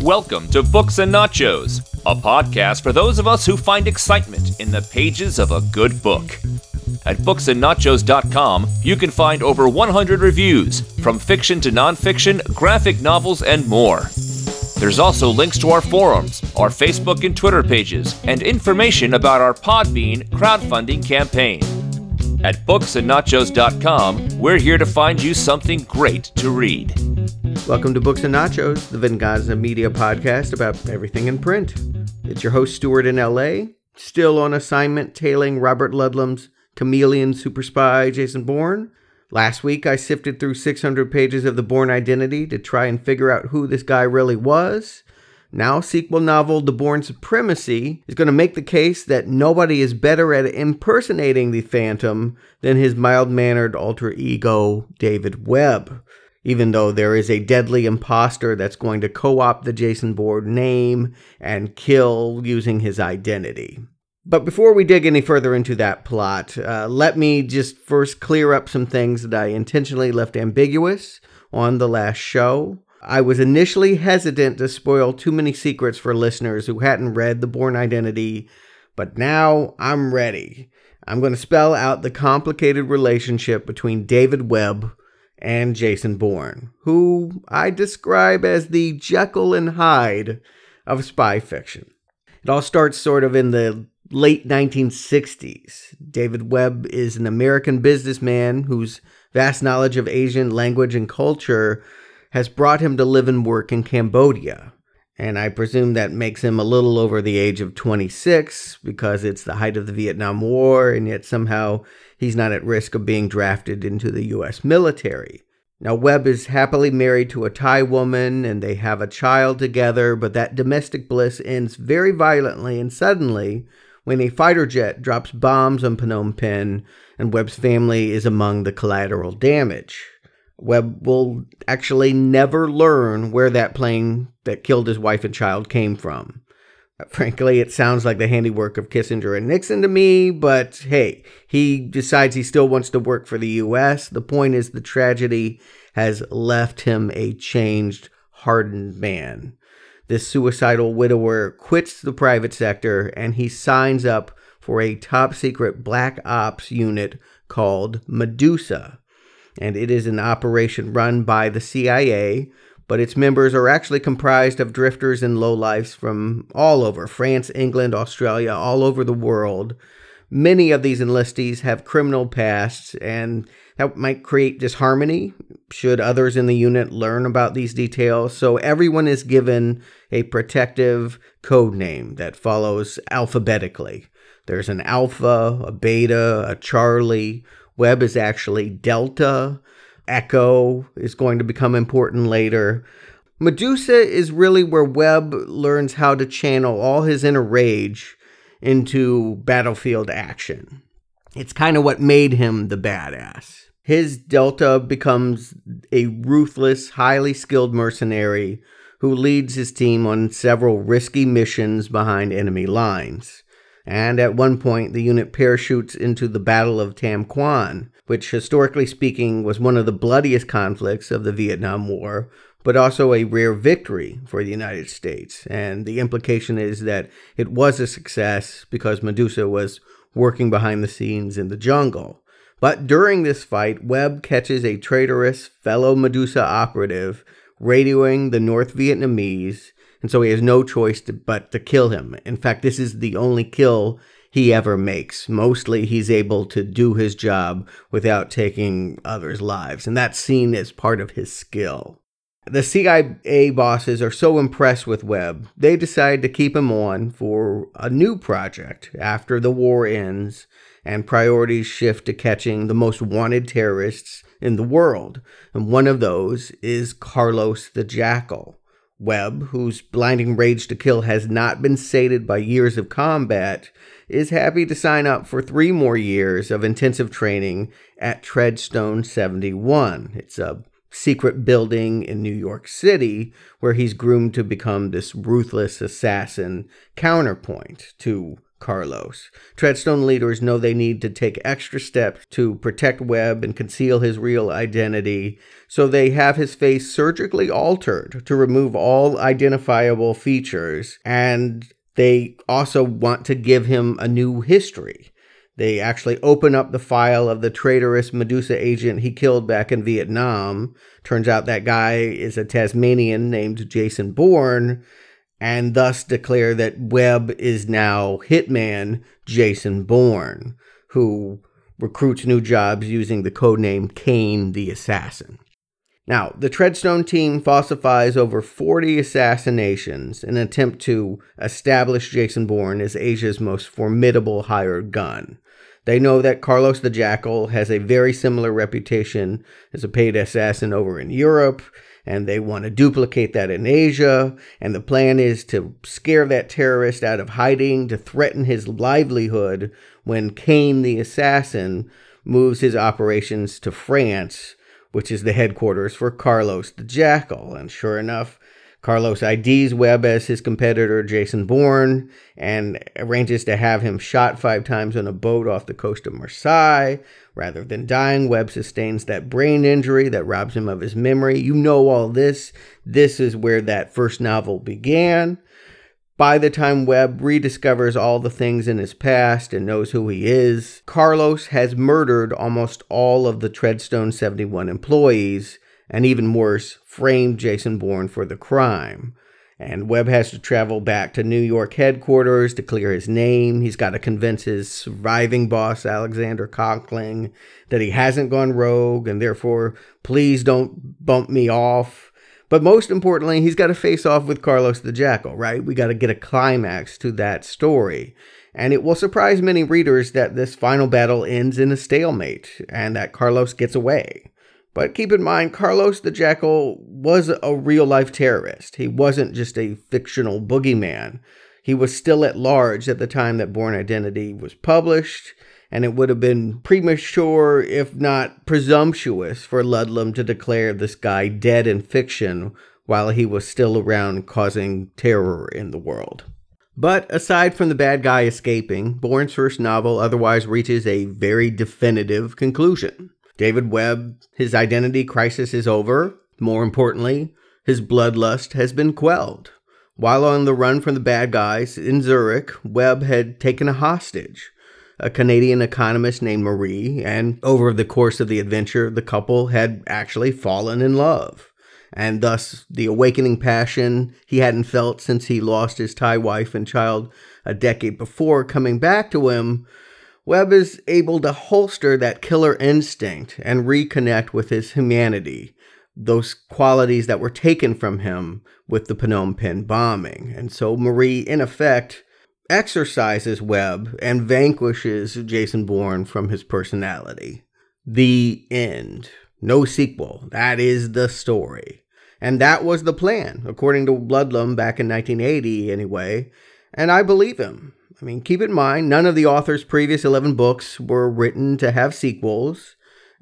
Welcome to Books and Nachos, a podcast for those of us who find excitement in the pages of a good book. At booksandnachos.com, you can find over 100 reviews, from fiction to nonfiction, graphic novels, and more. There's also links to our forums, our Facebook and Twitter pages, and information about our Podbean crowdfunding campaign. At booksandnachos.com, we're here to find you something great to read. Welcome to Books and Nachos, the Venganza Media podcast about everything in print. It's your host, Stuart in L.A., still on assignment tailing Robert Ludlum's chameleon super spy, Jason Bourne. Last week, I sifted through 600 pages of The Bourne Identity to try and figure out who this guy really was. Now, sequel novel The Bourne Supremacy is going to make the case that nobody is better at impersonating the Phantom than his mild-mannered alter ego, David Webb. Even though there is a deadly imposter that's going to co-opt the Jason Bourne name and kill using his identity. But before we dig any further into that plot, let me just first clear up some things that I intentionally left ambiguous on the last show. I was initially hesitant to spoil too many secrets for listeners who hadn't read The Bourne Identity, but now I'm ready. I'm going to spell out the complicated relationship between David Webb and Jason Bourne, who I describe as the Jekyll and Hyde of spy fiction. It all starts sort of in the late 1960s. David Webb is an American businessman whose vast knowledge of Asian language and culture has brought him to live and work in Cambodia. And I presume that makes him a little over the age of 26, because it's the height of the Vietnam War, and yet somehow he's not at risk of being drafted into the U.S. military. Now, Webb is happily married to a Thai woman, and they have a child together, but that domestic bliss ends very violently and suddenly when a fighter jet drops bombs on Phnom Penh, and Webb's family is among the collateral damage. Webb will actually never learn where that plane that killed his wife and child came from. Frankly, it sounds like the handiwork of Kissinger and Nixon to me, but hey, he decides he still wants to work for the U.S. The point is the tragedy has left him a changed, hardened man. This suicidal widower quits the private sector, and he signs up for a top-secret black ops unit called Medusa. And it is an operation run by the CIA, but its members are actually comprised of drifters and lowlifes from all over, France, England, Australia, all over the world. Many of these enlistees have criminal pasts, and that might create disharmony should others in the unit learn about these details. So everyone is given a protective code name that follows alphabetically. There's an Alpha, a Beta, a Charlie. Webb is actually Delta. Echo is going to become important later. Medusa is really where Webb learns how to channel all his inner rage into battlefield action. It's kind of what made him the badass. His Delta becomes a ruthless, highly skilled mercenary who leads his team on several risky missions behind enemy lines. And at one point, the unit parachutes into the Battle of Tam Quan, which, historically speaking, was one of the bloodiest conflicts of the Vietnam War, but also a rare victory for the United States. And the implication is that it was a success because Medusa was working behind the scenes in the jungle. But during this fight, Webb catches a traitorous fellow Medusa operative radioing the North Vietnamese, and so he has no choice but to kill him. In fact, this is the only kill he ever makes. Mostly, he's able to do his job without taking others' lives, and that's seen as part of his skill. The CIA bosses are so impressed with Webb, they decide to keep him on for a new project after the war ends, and priorities shift to catching the most wanted terrorists in the world. And one of those is Carlos the Jackal. Webb, whose blinding rage to kill has not been sated by years of combat, is happy to sign up for 3 more years of intensive training at Treadstone 71. It's a secret building in New York City where he's groomed to become this ruthless assassin counterpoint to Carlos. Treadstone leaders know they need to take extra steps to protect Webb and conceal his real identity, so they have his face surgically altered to remove all identifiable features, and they also want to give him a new history. They actually open up the file of the traitorous Medusa agent he killed back in Vietnam. Turns out that guy is a Tasmanian named Jason Bourne, and thus declare that Webb is now hitman Jason Bourne, who recruits new jobs using the codename Cain the Assassin. Now, the Treadstone team falsifies over 40 assassinations in an attempt to establish Jason Bourne as Asia's most formidable hired gun. They know that Carlos the Jackal has a very similar reputation as a paid assassin over in Europe, and they want to duplicate that in Asia, and the plan is to scare that terrorist out of hiding to threaten his livelihood when Cain the Assassin moves his operations to France, which is the headquarters for Carlos the Jackal. And sure enough, Carlos IDs Webb as his competitor Jason Bourne and arranges to have him shot 5 times on a boat off the coast of Marseille. Rather than dying, Webb sustains that brain injury that robs him of his memory. You know all this. This is where that first novel began. By the time Webb rediscovers all the things in his past and knows who he is, Carlos has murdered almost all of the Treadstone 71 employees, and even worse, framed Jason Bourne for the crime. And Webb has to travel back to New York headquarters to clear his name. He's got to convince his surviving boss, Alexander Conklin, that he hasn't gone rogue, and therefore, please don't bump me off. But most importantly, he's got to face off with Carlos the Jackal, right? We got to get a climax to that story. And it will surprise many readers that this final battle ends in a stalemate and that Carlos gets away. But keep in mind, Carlos the Jackal was a real-life terrorist. He wasn't just a fictional boogeyman. He was still at large at the time that Bourne Identity was published, and it would have been premature, if not presumptuous, for Ludlum to declare this guy dead in fiction while he was still around causing terror in the world. But aside from the bad guy escaping, Bourne's first novel otherwise reaches a very definitive conclusion. David Webb, his identity crisis is over. More importantly, his bloodlust has been quelled. While on the run from the bad guys in Zurich, Webb had taken a hostage, a Canadian economist named Marie, and over the course of the adventure, the couple had actually fallen in love. And thus, the awakening passion he hadn't felt since he lost his Thai wife and child a decade before coming back to him, Webb is able to holster that killer instinct and reconnect with his humanity, those qualities that were taken from him with the Phnom Penh bombing. And so Marie, in effect, exercises Webb and vanquishes Jason Bourne from his personality. The end. No sequel. That is the story. And that was the plan, according to Ludlum back in 1980 anyway, and I believe him. I mean, keep in mind, none of the author's previous 11 books were written to have sequels,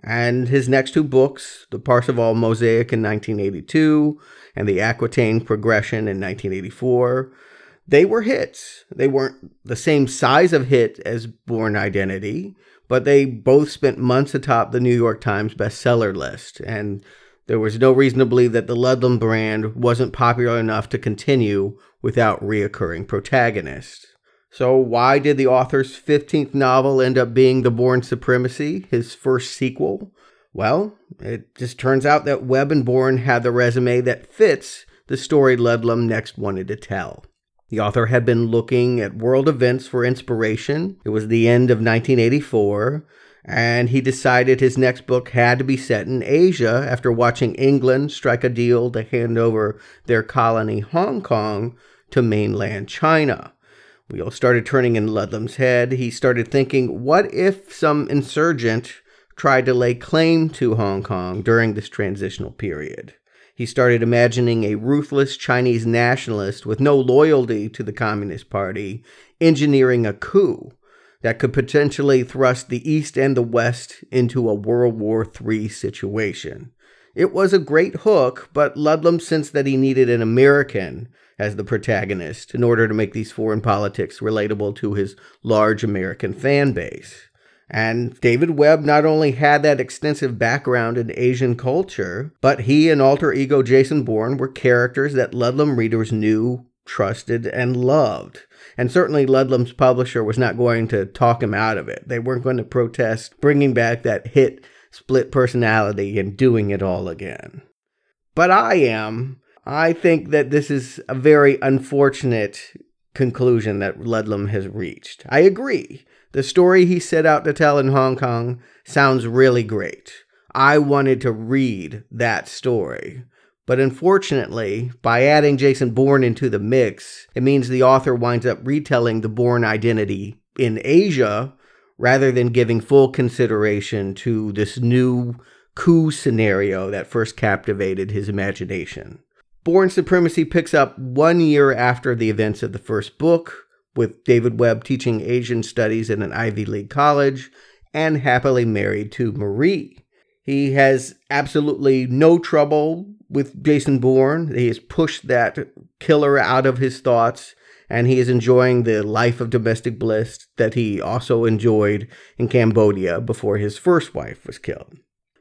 and his next 2 books, The Parsifal Mosaic in 1982 and The Aquitaine Progression in 1984, they were hits. They weren't the same size of hit as Bourne Identity, but they both spent months atop the New York Times bestseller list, and there was no reason to believe that the Ludlum brand wasn't popular enough to continue without reoccurring protagonists. So why did the author's 15th novel end up being The Bourne Supremacy, his first sequel? Well, it just turns out that Webb and Bourne had the resume that fits the story Ludlum next wanted to tell. The author had been looking at world events for inspiration. It was the end of 1984, and he decided his next book had to be set in Asia after watching England strike a deal to hand over their colony Hong Kong to mainland China. Wheels started turning in Ludlum's head. He started thinking, what if some insurgent tried to lay claim to Hong Kong during this transitional period? He started imagining a ruthless Chinese nationalist with no loyalty to the Communist Party engineering a coup that could potentially thrust the East and the West into a World War III situation. It was a great hook, but Ludlum sensed that he needed an American as the protagonist in order to make these foreign politics relatable to his large American fan base. And David Webb not only had that extensive background in Asian culture, but he and alter ego Jason Bourne were characters that Ludlum readers knew, trusted, and loved. And certainly Ludlum's publisher was not going to talk him out of it. They weren't going to protest bringing back that hit split personality and doing it all again. But I think that this is a very unfortunate conclusion that Ludlum has reached. I agree. The story he set out to tell in Hong Kong sounds really great. I wanted to read that story. But unfortunately, by adding Jason Bourne into the mix, it means the author winds up retelling the Bourne identity in Asia rather than giving full consideration to this new coup scenario that first captivated his imagination. Bourne Supremacy picks up 1 year after the events of the first book, with David Webb teaching Asian studies at an Ivy League college and happily married to Marie. He has absolutely no trouble with Jason Bourne. He has pushed that killer out of his thoughts, and he is enjoying the life of domestic bliss that he also enjoyed in Cambodia before his first wife was killed.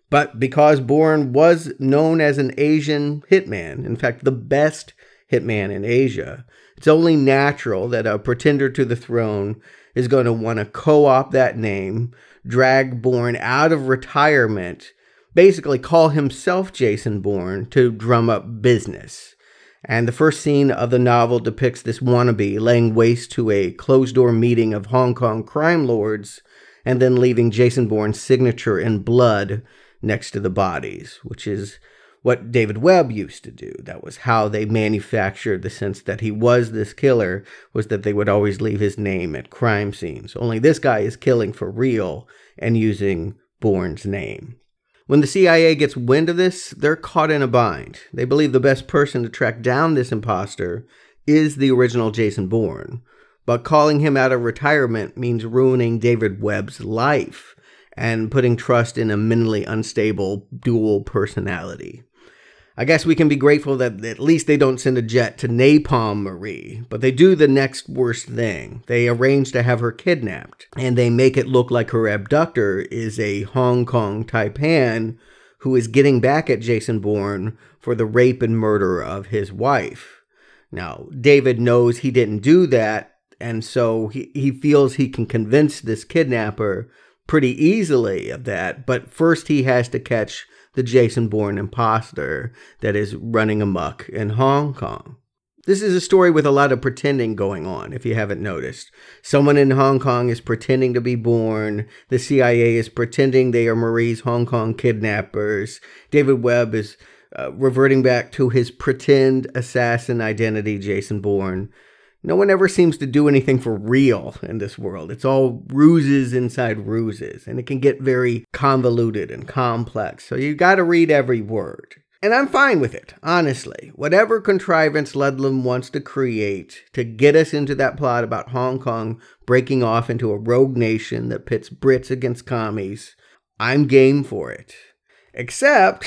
But because Bourne was known as an Asian hitman, in fact, the best hitman in Asia, it's only natural that a pretender to the throne is going to want to co-opt that name, drag Bourne out of retirement, basically call himself Jason Bourne to drum up business. And the first scene of the novel depicts this wannabe laying waste to a closed-door meeting of Hong Kong crime lords and then leaving Jason Bourne's signature in blood next to the bodies, which is what David Webb used to do. That was how they manufactured the sense that he was this killer, was that they would always leave his name at crime scenes. Only this guy is killing for real and using Bourne's name. When the CIA gets wind of this, they're caught in a bind. They believe the best person to track down this imposter is the original Jason Bourne. But calling him out of retirement means ruining David Webb's life and putting trust in a mentally unstable dual personality. I guess we can be grateful that at least they don't send a jet to napalm Marie, but they do the next worst thing. They arrange to have her kidnapped, and they make it look like her abductor is a Hong Kong taipan who is getting back at Jason Bourne for the rape and murder of his wife. Now, David knows he didn't do that, and so he feels he can convince this kidnapper pretty easily of that, but first he has to catch the Jason Bourne imposter that is running amok in Hong Kong. This is a story with a lot of pretending going on, if you haven't noticed. Someone in Hong Kong is pretending to be Bourne. The CIA is pretending they are Marie's Hong Kong kidnappers. David Webb is reverting back to his pretend assassin identity, Jason Bourne. No one ever seems to do anything for real in this world. It's all ruses inside ruses, and it can get very convoluted and complex, so you got to read every word. And I'm fine with it, honestly. Whatever contrivance Ludlum wants to create to get us into that plot about Hong Kong breaking off into a rogue nation that pits Brits against commies, I'm game for it. Except,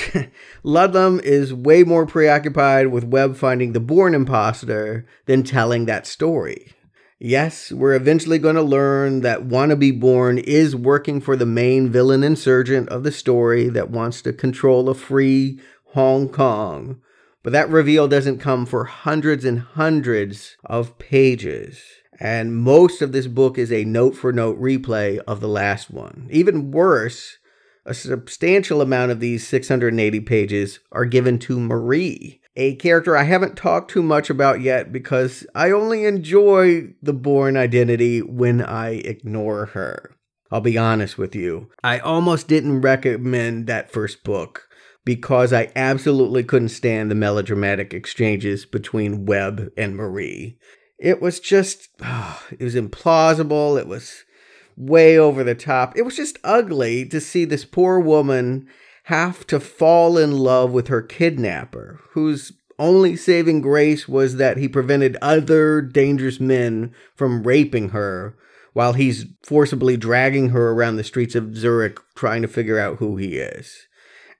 Ludlum is way more preoccupied with Webb finding the Bourne imposter than telling that story. Yes, we're eventually going to learn that wannabe Bourne is working for the main villain insurgent of the story that wants to control a free Hong Kong, but that reveal doesn't come for hundreds and hundreds of pages. And most of this book is a note-for-note replay of the last one. Even worse, a substantial amount of these 680 pages are given to Marie, a character I haven't talked too much about yet because I only enjoy the Bourne identity when I ignore her. I'll be honest with you, I almost didn't recommend that first book because I absolutely couldn't stand the melodramatic exchanges between Webb and Marie. It was just, it was implausible, it was way over the top. It was just ugly to see this poor woman have to fall in love with her kidnapper, whose only saving grace was that he prevented other dangerous men from raping her while he's forcibly dragging her around the streets of Zurich trying to figure out who he is.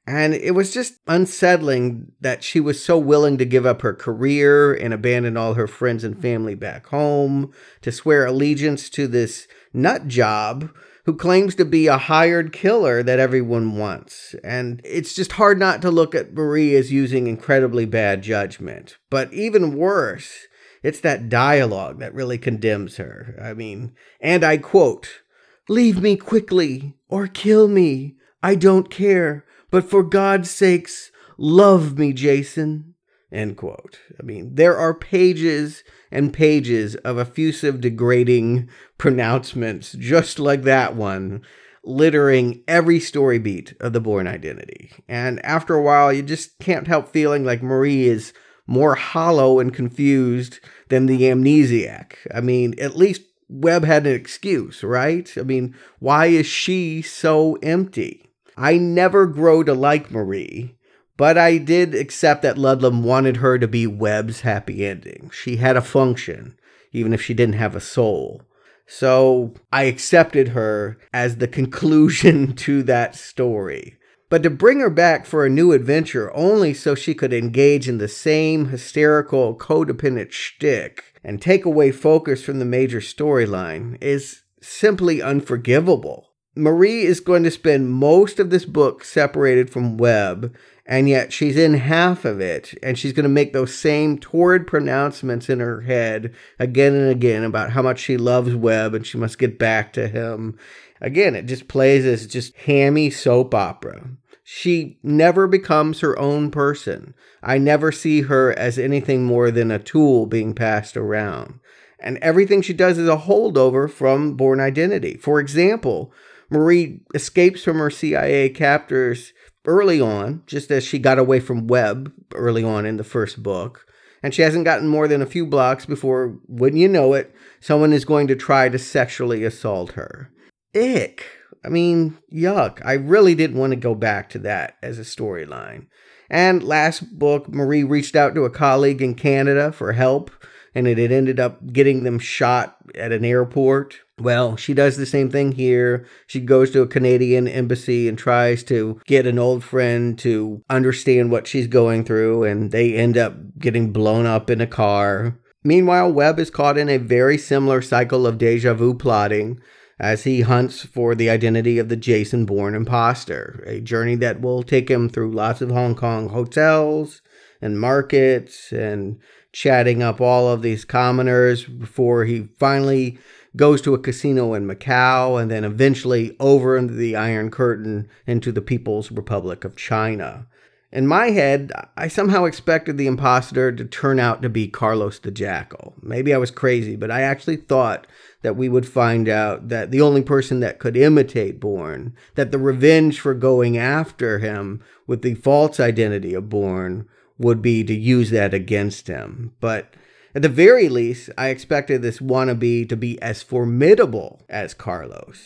And it was just unsettling that she was so willing to give up her career and abandon all her friends and family back home to swear allegiance to this nut job who claims to be a hired killer that everyone wants. And it's just hard not to look at Marie as using incredibly bad judgment. But even worse, it's that dialogue that really condemns her. I mean, and I quote, "Leave me quickly or kill me. I don't care. But for God's sakes, love me, Jason." End quote. I mean, there are pages and pages of effusive, degrading pronouncements just like that one, littering every story beat of The Bourne Identity. And after a while, you just can't help feeling like Marie is more hollow and confused than the amnesiac. I mean, at least Webb had an excuse, right? I mean, why is she so empty? I never grow to like Marie, but I did accept that Ludlum wanted her to be Webb's happy ending. She had a function, even if she didn't have a soul. So I accepted her as the conclusion to that story. But to bring her back for a new adventure only so she could engage in the same hysterical, codependent shtick and take away focus from the major storyline is simply unforgivable. Marie is going to spend most of this book separated from Webb, and yet she's in half of it, and she's going to make those same torrid pronouncements in her head again and again about how much she loves Webb and she must get back to him. Again, it just plays as just hammy soap opera. She never becomes her own person. I never see her as anything more than a tool being passed around. And everything she does is a holdover from Bourne Identity. For example, Marie escapes from her CIA captors early on, just as she got away from Webb early on in the first book. And she hasn't gotten more than a few blocks before, wouldn't you know it, someone is going to try to sexually assault her. Ick. I mean, yuck. I really didn't want to go back to that as a storyline. And last book, Marie reached out to a colleague in Canada for help, and it ended up getting them shot at an airport. Well, she does the same thing here. She goes to a Canadian embassy and tries to get an old friend to understand what she's going through, and they end up getting blown up in a car. Meanwhile, Webb is caught in a very similar cycle of deja vu plotting as he hunts for the identity of the Jason Bourne imposter, a journey that will take him through lots of Hong Kong hotels and markets and chatting up all of these commoners before he finally goes to a casino in Macau and then eventually over into the Iron Curtain into the People's Republic of China. In my head, I somehow expected the imposter to turn out to be Carlos the Jackal. Maybe I was crazy, but I actually thought that we would find out that the only person that could imitate Bourne, that the revenge for going after him with the false identity of Bourne would be to use that against him. But at the very least, I expected this wannabe to be as formidable as Carlos.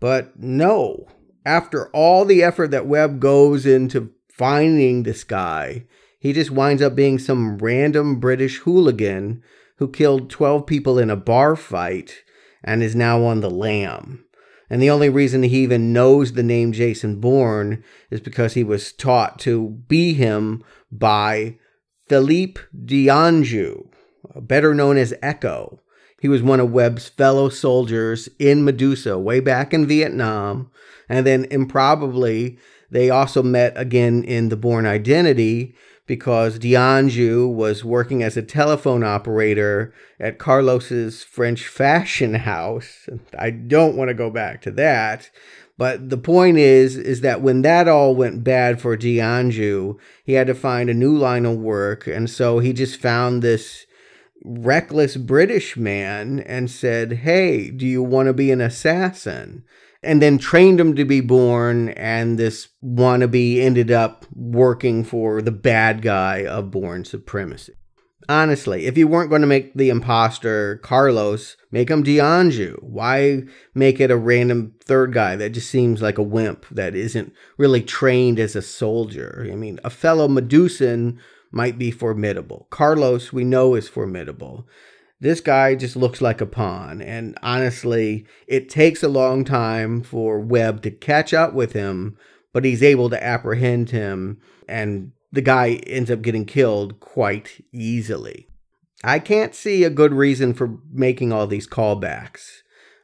But no, after all the effort that Webb goes into finding this guy, he just winds up being some random British hooligan who killed 12 people in a bar fight and is now on the lam. And the only reason he even knows the name Jason Bourne is because he was taught to be him by Philippe D'Anjou, better known as Echo. He was one of Webb's fellow soldiers in Medusa way back in Vietnam. And then improbably, they also met again in The Bourne Identity because D'Anjou was working as a telephone operator at Carlos's French fashion house. I don't want to go back to that. But the point is that when that all went bad for D'Anjou, he had to find a new line of work. And so he just found this reckless British man and said, "Hey, do you want to be an assassin?" And then trained him to be Bourne, and this wannabe ended up working for the bad guy of Bourne Supremacy. Honestly, if you weren't going to make the imposter Carlos, make him D'Anjou. Why make it a random third guy that just seems like a wimp that isn't really trained as a soldier? I mean, a fellow Medusan might be formidable. Carlos, we know, is formidable. This guy just looks like a pawn, and honestly, it takes a long time for Webb to catch up with him, but he's able to apprehend him, and the guy ends up getting killed quite easily. I can't see a good reason for making all these callbacks.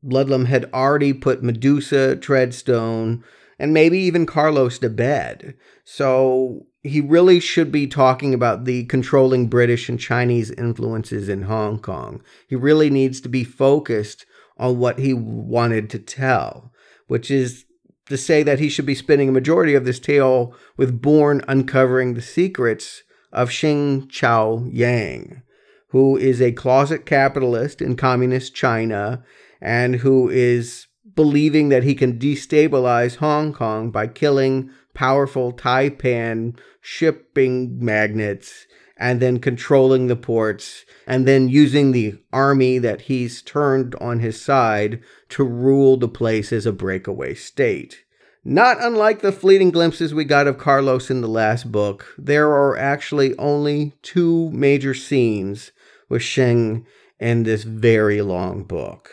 Ludlum had already put Medusa, Treadstone, and maybe even Carlos to bed, so he really should be talking about the controlling British and Chinese influences in Hong Kong. He really needs to be focused on what he wanted to tell, which is to say that he should be spending a majority of this tale with Bourne uncovering the secrets of Sheng Chou Yang, who is a closet capitalist in communist China and who is believing that he can destabilize Hong Kong by killing powerful Taipan shipping magnates and then controlling the ports and then using the army that he's turned on his side to rule the place as a breakaway state. Not unlike the fleeting glimpses we got of Carlos in the last book, there are actually only two major scenes with Sheng in this very long book.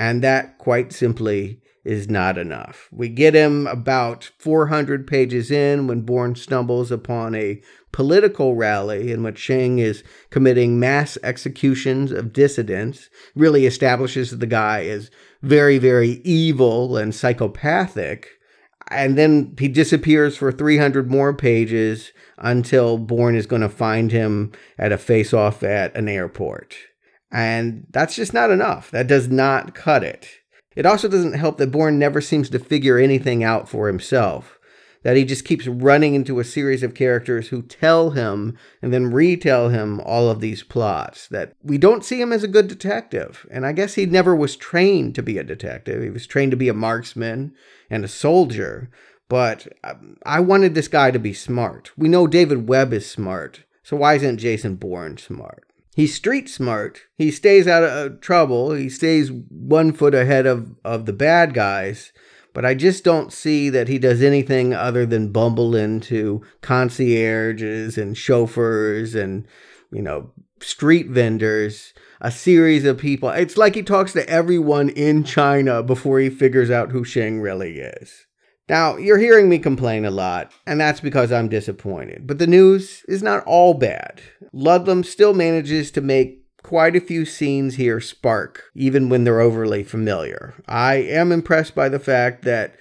And that, quite simply, is not enough. We get him about 400 pages in when Bourne stumbles upon a political rally in which Sheng is committing mass executions of dissidents, really establishes the guy as very, very evil and psychopathic, and then he disappears for 300 more pages until Bourne is going to find him at a face-off at an airport. And that's just not enough. That does not cut it. It also doesn't help that Bourne never seems to figure anything out for himself, that he just keeps running into a series of characters who tell him and then retell him all of these plots, that we don't see him as a good detective. And I guess he never was trained to be a detective. He was trained to be a marksman and a soldier. But I wanted this guy to be smart. We know David Webb is smart, so why isn't Jason Bourne smart? He's street smart. He stays out of trouble. He stays 1 foot ahead of the bad guys. But I just don't see that he does anything other than bumble into concierges and chauffeurs and, street vendors, a series of people. It's like he talks to everyone in China before he figures out who Sheng really is. Now, you're hearing me complain a lot, and that's because I'm disappointed. But the news is not all bad. Ludlum still manages to make quite a few scenes here spark, even when they're overly familiar. I am impressed by the fact that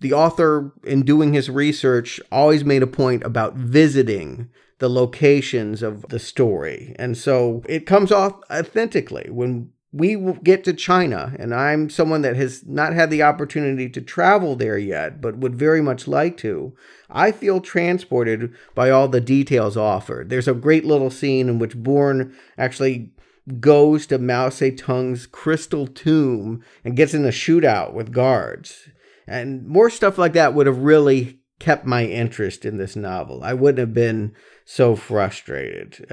the author, in doing his research, always made a point about visiting the locations of the story. And so it comes off authentically when we get to China, and I'm someone that has not had the opportunity to travel there yet, but would very much like to. I feel transported by all the details offered. There's a great little scene in which Bourne actually goes to Mao Zedong's crystal tomb and gets in a shootout with guards. And more stuff like that would have really kept my interest in this novel. I wouldn't have been so frustrated,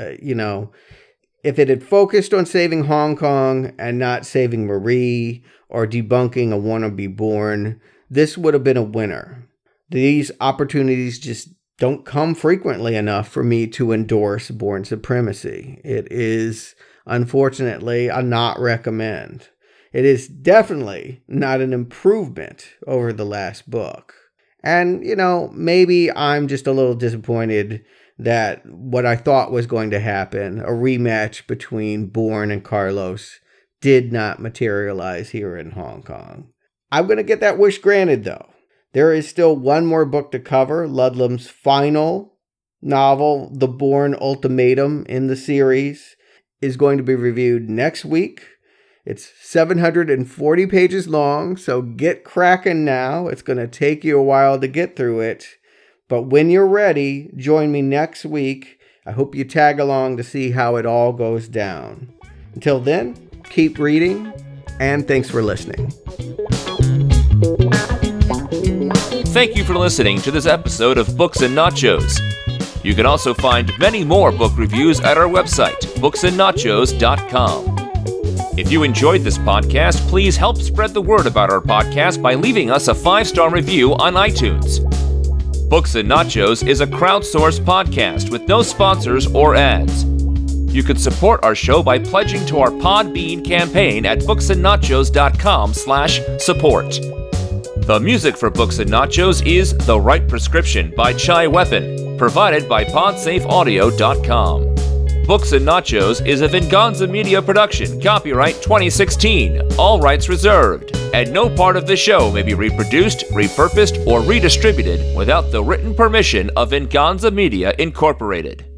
If it had focused on saving Hong Kong and not saving Marie or debunking a wannabe Bourne, this would have been a winner. These opportunities just don't come frequently enough for me to endorse Bourne Supremacy. It is, unfortunately, a not recommend. It is definitely not an improvement over the last book. And, maybe I'm just a little disappointed that what I thought was going to happen, a rematch between Bourne and Carlos, did not materialize here in Hong Kong. I'm going to get that wish granted, though. There is still one more book to cover, Ludlum's final novel, The Bourne Ultimatum, in the series, is going to be reviewed next week. It's 740 pages long, so get cracking now. It's going to take you a while to get through it. But when you're ready, join me next week. I hope you tag along to see how it all goes down. Until then, keep reading, and thanks for listening. Thank you for listening to this episode of Books and Nachos. You can also find many more book reviews at our website, booksandnachos.com. If you enjoyed this podcast, please help spread the word about our podcast by leaving us a 5-star review on iTunes. Books and Nachos is a crowdsourced podcast with no sponsors or ads. You can support our show by pledging to our Podbean campaign at booksandnachos.com/support. The music for Books and Nachos is The Right Prescription by Chai Weapon, provided by PodsafeAudio.com. Books and Nachos is a Venganza Media production, copyright 2016, all rights reserved, and no part of the show may be reproduced, repurposed, or redistributed without the written permission of Venganza Media Incorporated.